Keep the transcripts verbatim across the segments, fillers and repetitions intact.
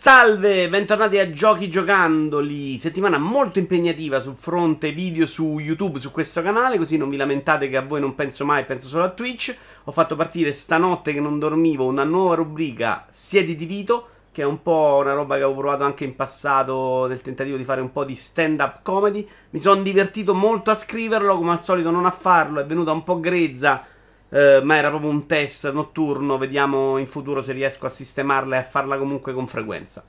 Salve, bentornati a Giochi Giocandoli, settimana molto impegnativa sul fronte video su YouTube, su questo canale, così non vi lamentate che a voi non penso mai, penso solo a Twitch. Ho fatto partire stanotte che non dormivo una nuova rubrica, Siediti Vito, che è un po' una roba che avevo provato anche in passato nel tentativo di fare un po' di stand-up comedy. Mi sono divertito molto a scriverlo, come al solito non a farlo, è venuta un po' grezza. Uh, ma era proprio un test notturno. Vediamo in futuro se riesco a sistemarla e a farla comunque con frequenza,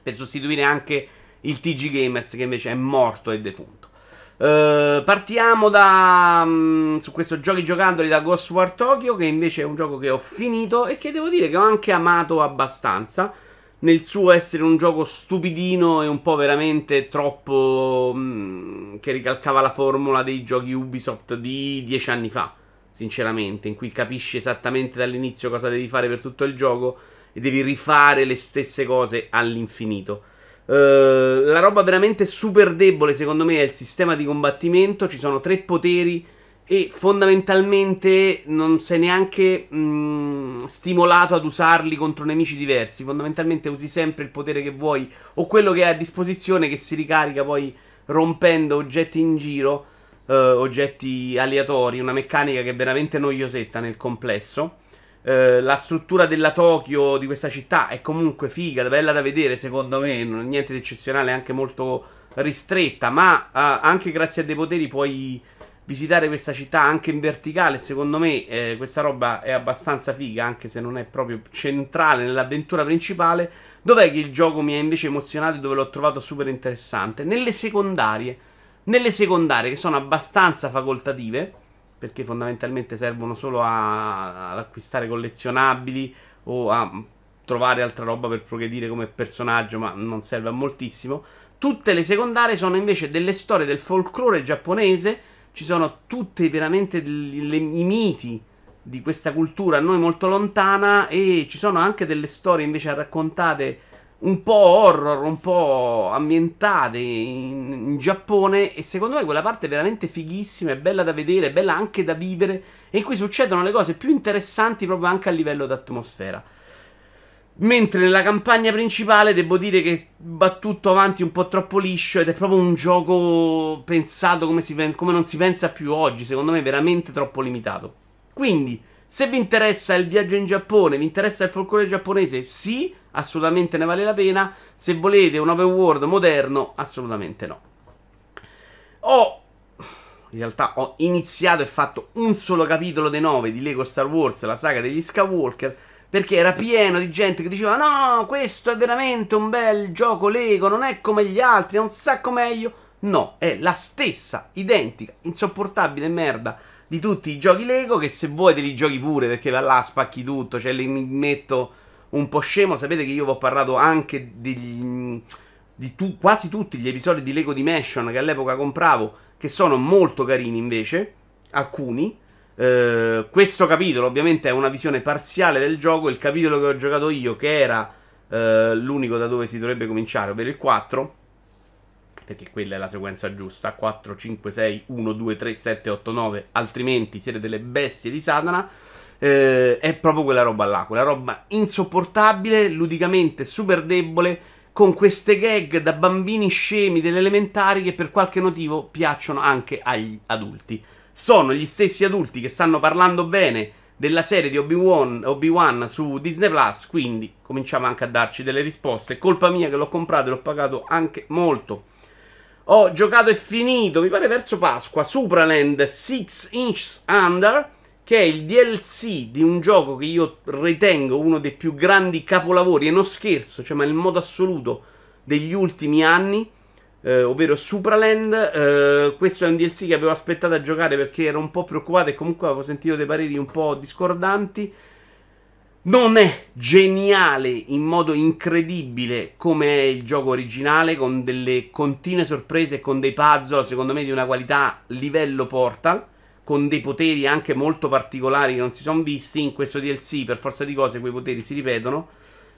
per sostituire anche il T G Gamers, che invece è morto e defunto. uh, Partiamo da um, su questo Giochi Giocandoli, da Ghostwire Tokyo, che invece è un gioco che ho finito e che devo dire che ho anche amato abbastanza, nel suo essere un gioco stupidino e un po' veramente troppo um, che ricalcava la formula dei giochi Ubisoft di dieci anni fa, sinceramente, in cui capisci esattamente dall'inizio cosa devi fare per tutto il gioco e devi rifare le stesse cose all'infinito. eh, La roba veramente super debole secondo me è il sistema di combattimento. Ci sono tre poteri e fondamentalmente non sei neanche mh, stimolato ad usarli contro nemici diversi. Fondamentalmente usi sempre il potere che vuoi o quello che hai a disposizione, che si ricarica poi rompendo oggetti in giro, Uh, oggetti aleatori, una meccanica che è veramente noiosetta nel complesso. Uh, la struttura della Tokyo, di questa città, è comunque figa, bella da vedere secondo me, non è niente di eccezionale, anche molto ristretta, ma uh, anche grazie a dei poteri puoi visitare questa città anche in verticale. Secondo me eh, questa roba è abbastanza figa, anche se non è proprio centrale nell'avventura principale. Dov'è che il gioco mi ha invece emozionato e dove l'ho trovato super interessante? Nelle secondarie. Nelle secondarie, che sono abbastanza facoltative, perché fondamentalmente servono solo a, ad acquistare collezionabili o a trovare altra roba per progredire come personaggio, ma non serve a moltissimo. Tutte le secondarie sono invece delle storie del folklore giapponese. Ci sono tutti veramente le, i miti di questa cultura a noi molto lontana, e ci sono anche delle storie invece raccontate un po' horror, un po' ambientate in, in Giappone, e secondo me quella parte è veramente fighissima, è bella da vedere, è bella anche da vivere, e in cui succedono le cose più interessanti proprio anche a livello d'atmosfera. Mentre nella campagna principale devo dire che va tutto avanti un po' troppo liscio, ed è proprio un gioco pensato come, si, come non si pensa più oggi, secondo me veramente troppo limitato. Quindi, se vi interessa il viaggio in Giappone, vi interessa il folklore giapponese, sì, assolutamente ne vale la pena. Se volete un open world moderno, assolutamente no. Ho, in realtà ho iniziato e fatto un solo capitolo dei nove di Lego Star Wars, la saga degli Skywalker, perché era pieno di gente che diceva no, questo è veramente un bel gioco Lego, non è come gli altri, è un sacco meglio. No, è la stessa, identica, insopportabile merda di tutti i giochi Lego, che se vuoi te li giochi pure, perché va là, spacchi tutto, cioè li metto un po' scemo. Sapete che io vi ho parlato anche di, di tu, quasi tutti gli episodi di Lego Dimension che all'epoca compravo, che sono molto carini invece, alcuni. Eh, questo capitolo ovviamente è una visione parziale del gioco. Il capitolo che ho giocato io, che era eh, l'unico da dove si dovrebbe cominciare, ovvero il quattro, perché quella è la sequenza giusta, quattro, cinque, sei, uno, due, tre, sette, otto, nove, altrimenti siete delle bestie di Satana. Eh, è proprio quella roba là, quella roba insopportabile, ludicamente super debole, con queste gag da bambini scemi delle elementari che per qualche motivo piacciono anche agli adulti. Sono gli stessi adulti che stanno parlando bene della serie di Obi-Wan, Obi-Wan su Disney Plus, quindi cominciamo anche a darci delle risposte. Colpa mia che l'ho comprato e l'ho pagato anche molto. Ho giocato e finito, mi pare verso Pasqua, Supraland Six Inches Under, che è il D L C di un gioco che io ritengo uno dei più grandi capolavori, e non scherzo, cioè ma nel modo assoluto, degli ultimi anni, eh, ovvero Supraland. Eh, questo è un D L C che avevo aspettato a giocare perché ero un po' preoccupato e comunque avevo sentito dei pareri un po' discordanti. Non è geniale in modo incredibile come è il gioco originale, con delle continue sorprese e con dei puzzle secondo me di una qualità livello Portal, con dei poteri anche molto particolari che non si sono visti in questo D L C. Per forza di cose quei poteri si ripetono,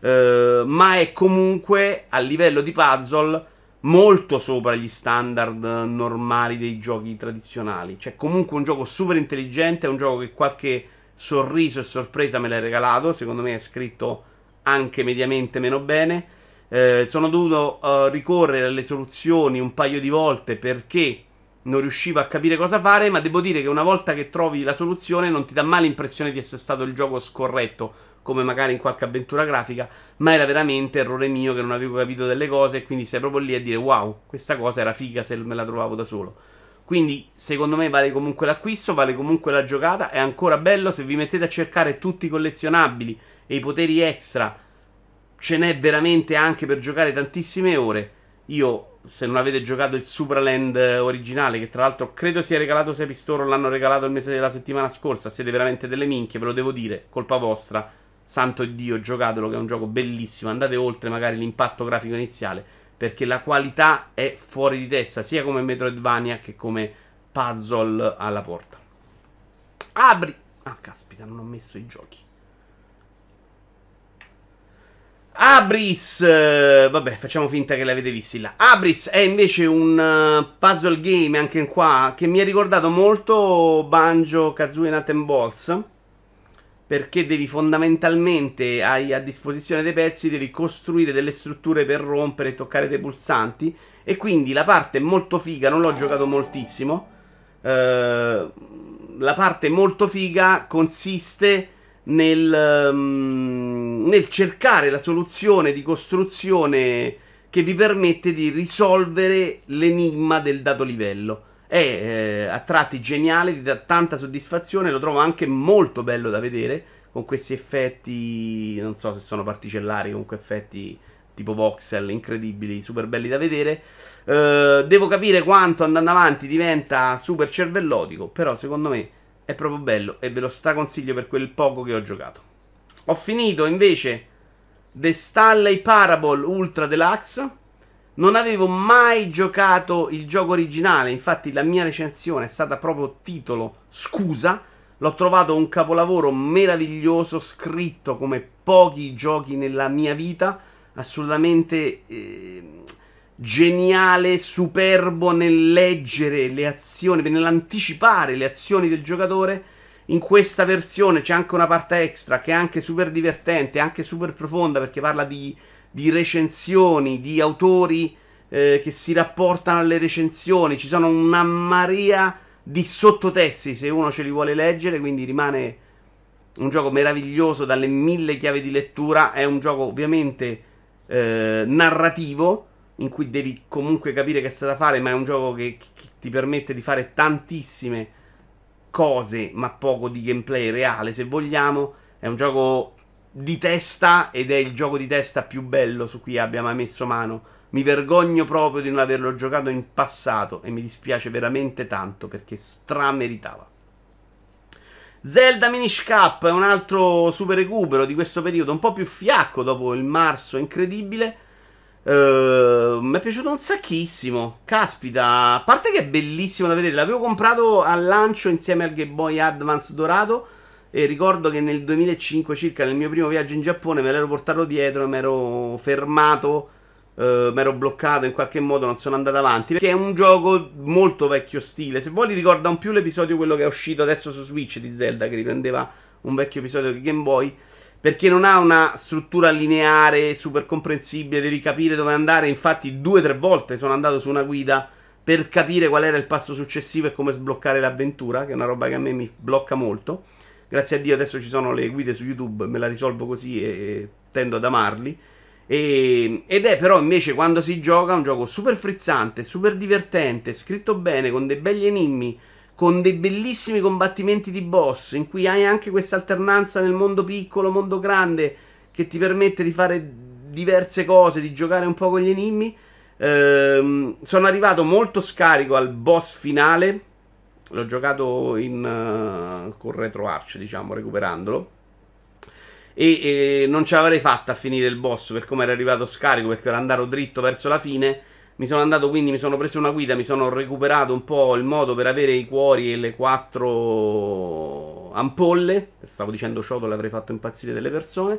eh, ma è comunque a livello di puzzle molto sopra gli standard normali dei giochi tradizionali. Cioè comunque un gioco super intelligente, è un gioco che qualche sorriso e sorpresa me l'hai regalato. Secondo me è scritto anche mediamente meno bene. Eh, sono dovuto uh, ricorrere alle soluzioni un paio di volte perché non riuscivo a capire cosa fare, ma devo dire che una volta che trovi la soluzione non ti dà mai l'impressione di essere stato il gioco scorretto, come magari in qualche avventura grafica, ma era veramente errore mio che non avevo capito delle cose e quindi sei proprio lì a dire wow, questa cosa era figa se me la trovavo da solo. Quindi secondo me vale comunque l'acquisto, vale comunque la giocata, è ancora bello. Se vi mettete a cercare tutti i collezionabili e i poteri extra, ce n'è veramente anche per giocare tantissime ore. Io, se non avete giocato il Supraland originale, che tra l'altro credo sia regalato su Epic Store, l'hanno regalato il mese della settimana scorsa, siete veramente delle minchie, ve lo devo dire, colpa vostra, santo Dio, giocatelo che è un gioco bellissimo, andate oltre magari l'impatto grafico iniziale, perché la qualità è fuori di testa, sia come Metroidvania che come puzzle alla porta. Apri! Ah, caspita, non ho messo i giochi. Abris, vabbè, facciamo finta che l'avete visti là. Abris è invece un puzzle game, anche qua, che mi ha ricordato molto Banjo Kazooie Nut and Balls, perché devi fondamentalmente, hai a disposizione dei pezzi, devi costruire delle strutture per rompere e toccare dei pulsanti, e quindi la parte molto figa, non l'ho giocato moltissimo, eh, la parte molto figa consiste nel, um, nel cercare la soluzione di costruzione che vi permette di risolvere l'enigma del dato livello. È eh, a tratti geniale, ti dà tanta soddisfazione, lo trovo anche molto bello da vedere, con questi effetti, non so se sono particellari, comunque effetti tipo voxel, incredibili, super belli da vedere. Eh, devo capire quanto andando avanti diventa super cervellotico, però secondo me è proprio bello e ve lo straconsiglio per quel poco che ho giocato. Ho finito invece The Stanley Parable Ultra Deluxe. Non avevo mai giocato il gioco originale, infatti la mia recensione è stata proprio titolo scusa. L'ho trovato un capolavoro meraviglioso, scritto come pochi giochi nella mia vita, assolutamente eh, geniale, superbo nel leggere le azioni, nell'anticipare le azioni del giocatore. In questa versione c'è anche una parte extra che è anche super divertente, anche super profonda, perché parla di, di recensioni, di autori eh, che si rapportano alle recensioni. Ci sono una marea di sottotesti se uno ce li vuole leggere, quindi rimane un gioco meraviglioso dalle mille chiavi di lettura. È un gioco ovviamente eh, narrativo, in cui devi comunque capire che è stato da fare, ma è un gioco che, che ti permette di fare tantissime cose, ma poco di gameplay reale, se vogliamo. È un gioco di testa, ed è il gioco di testa più bello su cui abbia mai messo mano. Mi vergogno proprio di non averlo giocato in passato, e mi dispiace veramente tanto, perché strameritava. Zelda Minish Cap è un altro super recupero di questo periodo, un po' più fiacco dopo il marzo incredibile. Uh, mi è piaciuto un sacchissimo, caspita, a parte che è bellissimo da vedere. L'avevo comprato al lancio insieme al Game Boy Advance Dorado, e ricordo che nel duemilacinque circa, nel mio primo viaggio in Giappone, me l'ero portato dietro e mi ero fermato, uh, mi ero bloccato in qualche modo, non sono andato avanti, perché è un gioco molto vecchio stile. Se vuoi ricorda un più l'episodio quello che è uscito adesso su Switch di Zelda, che riprendeva un vecchio episodio di Game Boy, perché non ha una struttura lineare super comprensibile, devi capire dove andare. Infatti due o tre volte sono andato su una guida per capire qual era il passo successivo e come sbloccare l'avventura, che è una roba che a me mi blocca molto. Grazie a Dio adesso ci sono le guide su YouTube, me la risolvo così e tendo ad amarli. E, ed è però invece, quando si gioca, un gioco super frizzante, super divertente, scritto bene, con dei belli enigmi, con dei bellissimi combattimenti di boss, in cui hai anche questa alternanza nel mondo piccolo, mondo grande, che ti permette di fare diverse cose, di giocare un po' con gli enigmi. Ehm, sono arrivato molto scarico al boss finale, l'ho giocato in, uh, con RetroArch, diciamo, recuperandolo, e, e non ce l'avrei fatta a finire il boss per come era arrivato scarico, perché era andato dritto verso la fine. Mi sono andato, quindi mi sono preso una guida, mi sono recuperato un po' il modo per avere i cuori e le quattro ampolle. Stavo dicendo ciò, l'avrei fatto impazzire delle persone.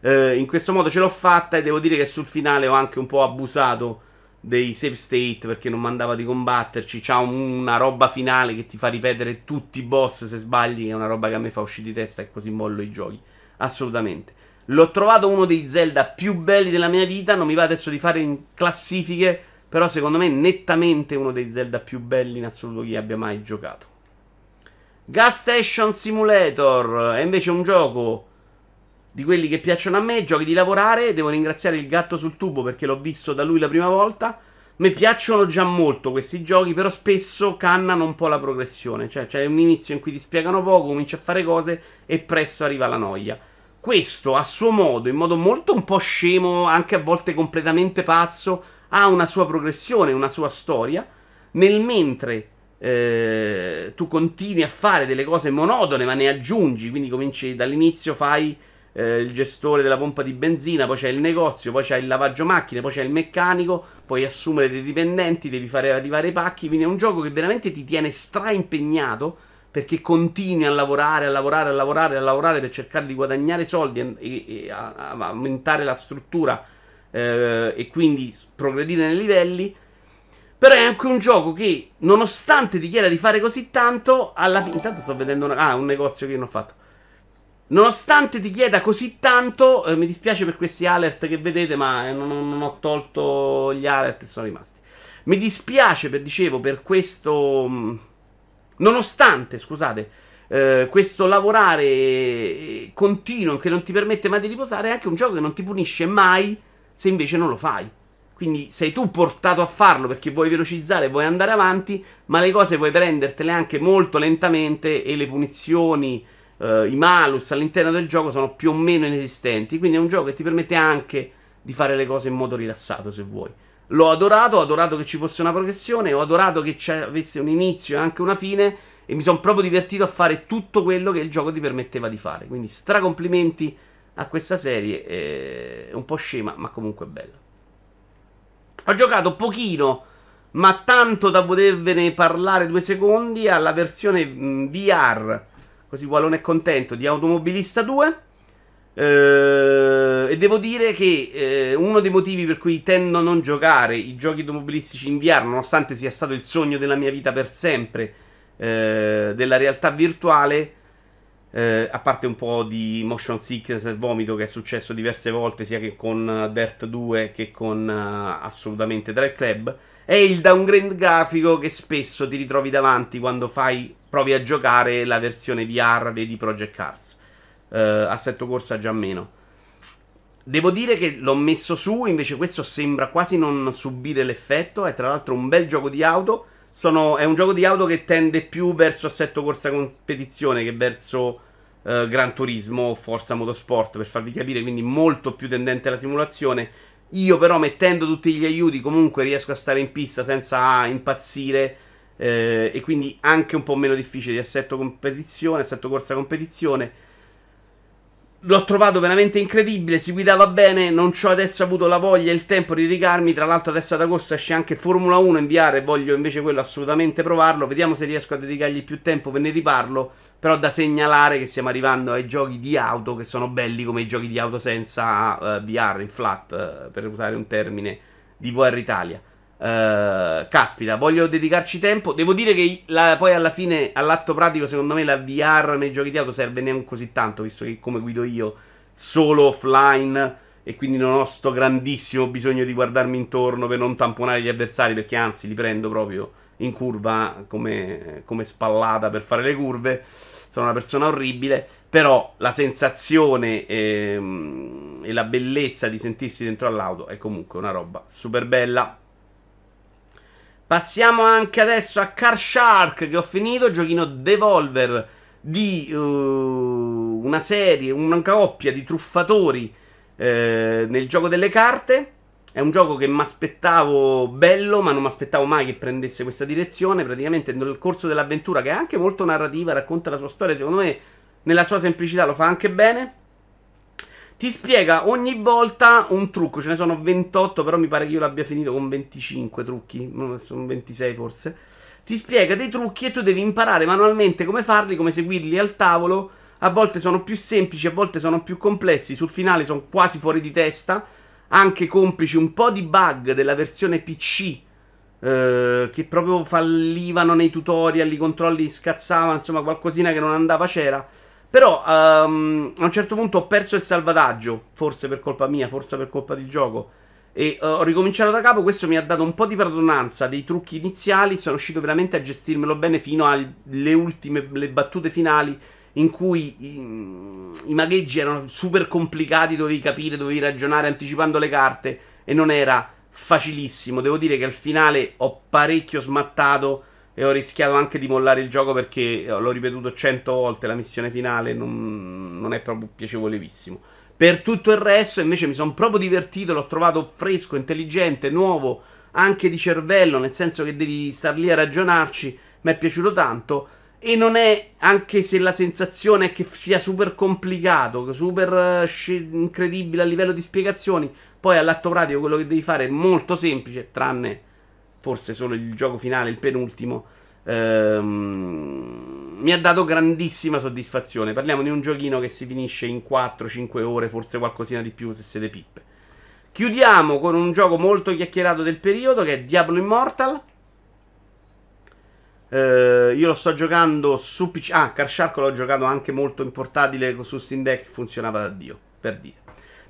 Eh, in questo modo ce l'ho fatta, e devo dire che sul finale ho anche un po' abusato dei save state, perché non mandava di combatterci. C'ha una roba finale che ti fa ripetere tutti i boss se sbagli, che è una roba che a me fa uscire di testa, e così mollo i giochi, assolutamente. L'ho trovato uno dei Zelda più belli della mia vita. Non mi va adesso di fare in classifiche, però secondo me è nettamente uno dei Zelda più belli in assoluto che abbia mai giocato. Gas Station Simulator è invece un gioco di quelli che piacciono a me, giochi di lavorare. Devo ringraziare il gatto sul tubo perché l'ho visto da lui la prima volta. Mi piacciono già molto questi giochi, però spesso cannano un po' la progressione. Cioè c'è un inizio in cui ti spiegano poco, cominci a fare cose e presto arriva la noia. Questo a suo modo, in modo molto un po' scemo, anche a volte completamente pazzo, ha una sua progressione, una sua storia. Nel mentre eh, tu continui a fare delle cose monotone ma ne aggiungi, quindi cominci dall'inizio, fai eh, il gestore della pompa di benzina, poi c'è il negozio, poi c'è il lavaggio macchine, poi c'è il meccanico, puoi assumere dei dipendenti, devi fare arrivare i pacchi. Quindi è un gioco che veramente ti tiene straimpegnato, perché continui a lavorare, a lavorare, a lavorare, a lavorare per cercare di guadagnare soldi e, e a, a aumentare la struttura eh, e quindi progredire nei livelli. Però è anche un gioco che, nonostante ti chieda di fare così tanto, alla fine... Intanto sto vedendo una, ah, un negozio che io non ho fatto. Nonostante ti chieda così tanto, eh, mi dispiace per questi alert che vedete, ma non, non ho tolto gli alert e sono rimasti. Mi dispiace, per, dicevo, per questo... Mh, Nonostante, scusate, eh, questo lavorare continuo che non ti permette mai di riposare, è anche un gioco che non ti punisce mai se invece non lo fai. Quindi sei tu portato a farlo perché vuoi velocizzare, vuoi andare avanti, ma le cose vuoi prendertele anche molto lentamente e le punizioni, eh, i malus all'interno del gioco sono più o meno inesistenti. Quindi è un gioco che ti permette anche di fare le cose in modo rilassato, se vuoi. L'ho adorato, ho adorato che ci fosse una progressione, ho adorato che ci avesse un inizio e anche una fine, e mi sono proprio divertito a fare tutto quello che il gioco ti permetteva di fare. Quindi stracomplimenti a questa serie, è un po' scema ma comunque bella. Ho giocato pochino, ma tanto da potervene parlare due secondi, alla versione V R, così Walone è contento, di Automobilista due. Uh, e devo dire che uh, uno dei motivi per cui tendo a non giocare i giochi automobilistici in V R, nonostante sia stato il sogno della mia vita per sempre, uh, della realtà virtuale, uh, a parte un po' di motion sickness e vomito che è successo diverse volte sia che con Dirt due che con uh, assolutamente Drive Club, è il downgrade grafico che spesso ti ritrovi davanti quando fai, provi a giocare la versione V R, vedi Project Cars. Uh, Assetto Corsa già meno. Devo dire che l'ho messo su, invece questo sembra quasi non subire l'effetto. È tra l'altro un bel gioco di auto. Sono, è un gioco di auto che tende più verso Assetto Corsa Competizione che verso uh, Gran Turismo o Forza Motorsport, per farvi capire, quindi molto più tendente alla simulazione. Io però, mettendo tutti gli aiuti, comunque riesco a stare in pista senza impazzire, eh, e quindi anche un po' meno difficile di Assetto Competizione, Assetto Corsa Competizione. L'ho trovato veramente incredibile, si guidava bene, non ho adesso avuto la voglia e il tempo di dedicarmi. Tra l'altro adesso ad agosto esce anche Formula uno in V R, voglio invece quello assolutamente provarlo. Vediamo se riesco a dedicargli più tempo, ve ne riparlo. Però da segnalare che stiamo arrivando ai giochi di auto che sono belli come i giochi di auto senza uh, V R, in flat, uh, per usare un termine di V R Italia. Uh, caspita, voglio dedicarci tempo. Devo dire che la, poi alla fine, all'atto pratico, secondo me la V R nei giochi di auto serve neanche così tanto, visto che come guido io solo offline e quindi non ho sto grandissimo bisogno di guardarmi intorno per non tamponare gli avversari, perché anzi li prendo proprio in curva come, come spallata per fare le curve. Sono una persona orribile, però la sensazione e, e la bellezza di sentirsi dentro all'auto è comunque una roba super bella. Passiamo anche adesso a Car Shark, che ho finito, giochino Devolver di uh, una serie, una coppia di truffatori eh, nel gioco delle carte. È un gioco che mi aspettavo bello, ma non mi aspettavo mai che prendesse questa direzione. Praticamente nel corso dell'avventura, che è anche molto narrativa, racconta la sua storia, secondo me nella sua semplicità lo fa anche bene. Ti spiega ogni volta un trucco, ce ne sono ventotto, però mi pare che io l'abbia finito con venticinque trucchi, sono ventisei forse. Ti spiega dei trucchi e tu devi imparare manualmente come farli, come seguirli al tavolo. A volte sono più semplici, a volte sono più complessi, sul finale sono quasi fuori di testa, anche complici un po' di bug della versione P C, eh, che proprio fallivano nei tutorial, i controlli scazzavano, insomma qualcosina che non andava c'era. Però um, a un certo punto ho perso il salvataggio, forse per colpa mia, forse per colpa del gioco, e uh, ho ricominciato da capo. Questo mi ha dato un po' di padronanza dei trucchi iniziali, sono riuscito veramente a gestirmelo bene fino alle ultime, le battute finali, in cui i, i magheggi erano super complicati, dovevi capire, dovevi ragionare anticipando le carte, e non era facilissimo. Devo dire che al finale ho parecchio smattato e ho rischiato anche di mollare il gioco, perché l'ho ripetuto cento volte la missione finale, non, non è proprio piacevolissimo. Per tutto il resto invece mi sono proprio divertito, l'ho trovato fresco, intelligente, nuovo, anche di cervello, nel senso che devi star lì a ragionarci, mi è piaciuto tanto. E non è, anche se la sensazione è che sia super complicato, super incredibile a livello di spiegazioni, poi all'atto pratico quello che devi fare è molto semplice, tranne forse solo il gioco finale, il penultimo. Ehm, mi ha dato grandissima soddisfazione. Parliamo di un giochino che si finisce in quattro cinque ore, forse qualcosina di più se siete pippe. Chiudiamo con un gioco molto chiacchierato del periodo, che è Diablo Immortal. Uh, io lo sto giocando su P C. Ah, Car Shark l'ho giocato anche molto in portatile su Steam Deck, funzionava da Dio, per dire.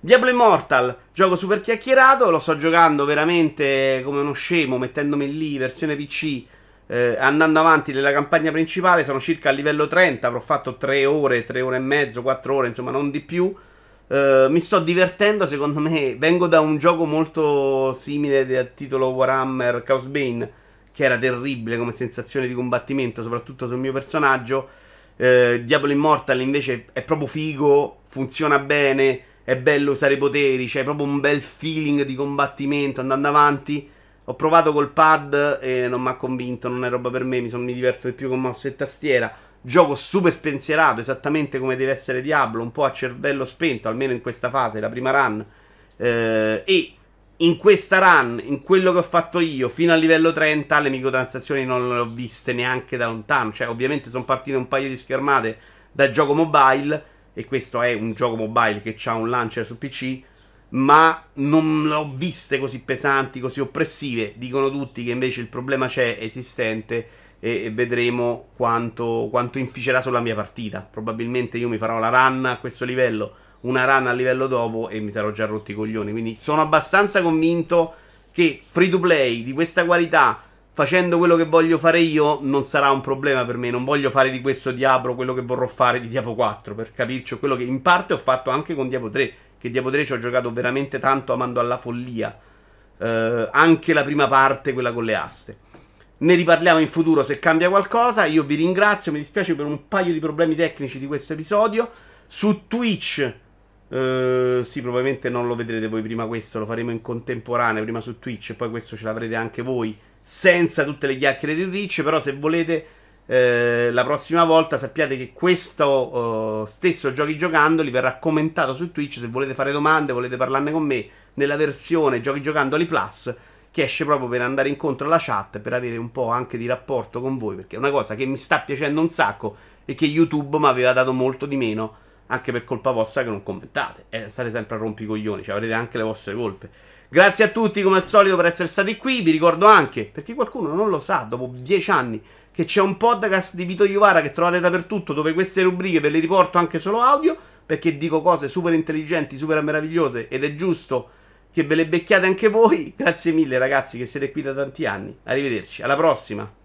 Diablo Immortal, gioco super chiacchierato, lo sto giocando veramente come uno scemo, mettendomi lì versione P C, eh, andando avanti nella campagna principale. Sono circa a livello trenta, avrò fatto tre ore, tre ore e mezzo, quattro ore, insomma non di più. Uh, mi sto divertendo, secondo me vengo da un gioco molto simile al titolo Warhammer Chaosbane, che era terribile come sensazione di combattimento, soprattutto sul mio personaggio. eh, Diablo Immortal invece è proprio figo, funziona bene, è bello usare i poteri, c'è proprio un bel feeling di combattimento andando avanti. Ho provato col pad e non mi ha convinto, non è roba per me, mi, son, mi diverto di più con mouse e tastiera. Gioco super spensierato, esattamente come deve essere Diablo, un po' a cervello spento, almeno in questa fase, la prima run. eh, e... In questa run, in quello che ho fatto io, fino al livello trenta, le microtransazioni non le ho viste neanche da lontano. Cioè, ovviamente sono partite un paio di schermate da gioco mobile, e questo è un gioco mobile che ha un launcher su P C, ma non le ho viste così pesanti, così oppressive. Dicono tutti che invece il problema c'è, esistente, e, e vedremo quanto, quanto inficerà sulla mia partita. Probabilmente io mi farò la run a questo livello, una run a livello dopo, e mi sarò già rotti i coglioni. Quindi sono abbastanza convinto che free to play di questa qualità, facendo quello che voglio fare io, non sarà un problema per me. Non voglio fare di questo Diablo quello che vorrò fare di Diablo quattro, per capirci, quello che in parte ho fatto anche con Diablo tre, che Diablo tre ci ho giocato veramente tanto, amando alla follia eh, anche la prima parte, quella con le aste. Ne riparliamo in futuro se cambia qualcosa. Io vi ringrazio, mi dispiace per un paio di problemi tecnici di questo episodio. Su Twitch Uh, sì, probabilmente non lo vedrete voi prima, questo lo faremo in contemporanea, prima su Twitch e poi questo ce l'avrete anche voi senza tutte le chiacchiere di Twitch. Però se volete uh, la prossima volta sappiate che questo uh, stesso Giochi Giocandoli verrà commentato su Twitch. Se volete fare domande, volete parlarne con me, nella versione Giochi Giocandoli Plus, che esce proprio per andare incontro alla chat, per avere un po' anche di rapporto con voi, perché è una cosa che mi sta piacendo un sacco e che YouTube mi aveva dato molto di meno, anche per colpa vostra che non commentate. Eh, state sempre a rompicoglioni, cioè avrete anche le vostre colpe. Grazie a tutti come al solito per essere stati qui. Vi ricordo anche, perché qualcuno non lo sa, dopo dieci anni, che c'è un podcast di Vito Iovara che trovate dappertutto, dove queste rubriche ve le riporto anche solo audio, perché dico cose super intelligenti, super meravigliose, ed è giusto che ve le becchiate anche voi. Grazie mille ragazzi che siete qui da tanti anni. Arrivederci, alla prossima.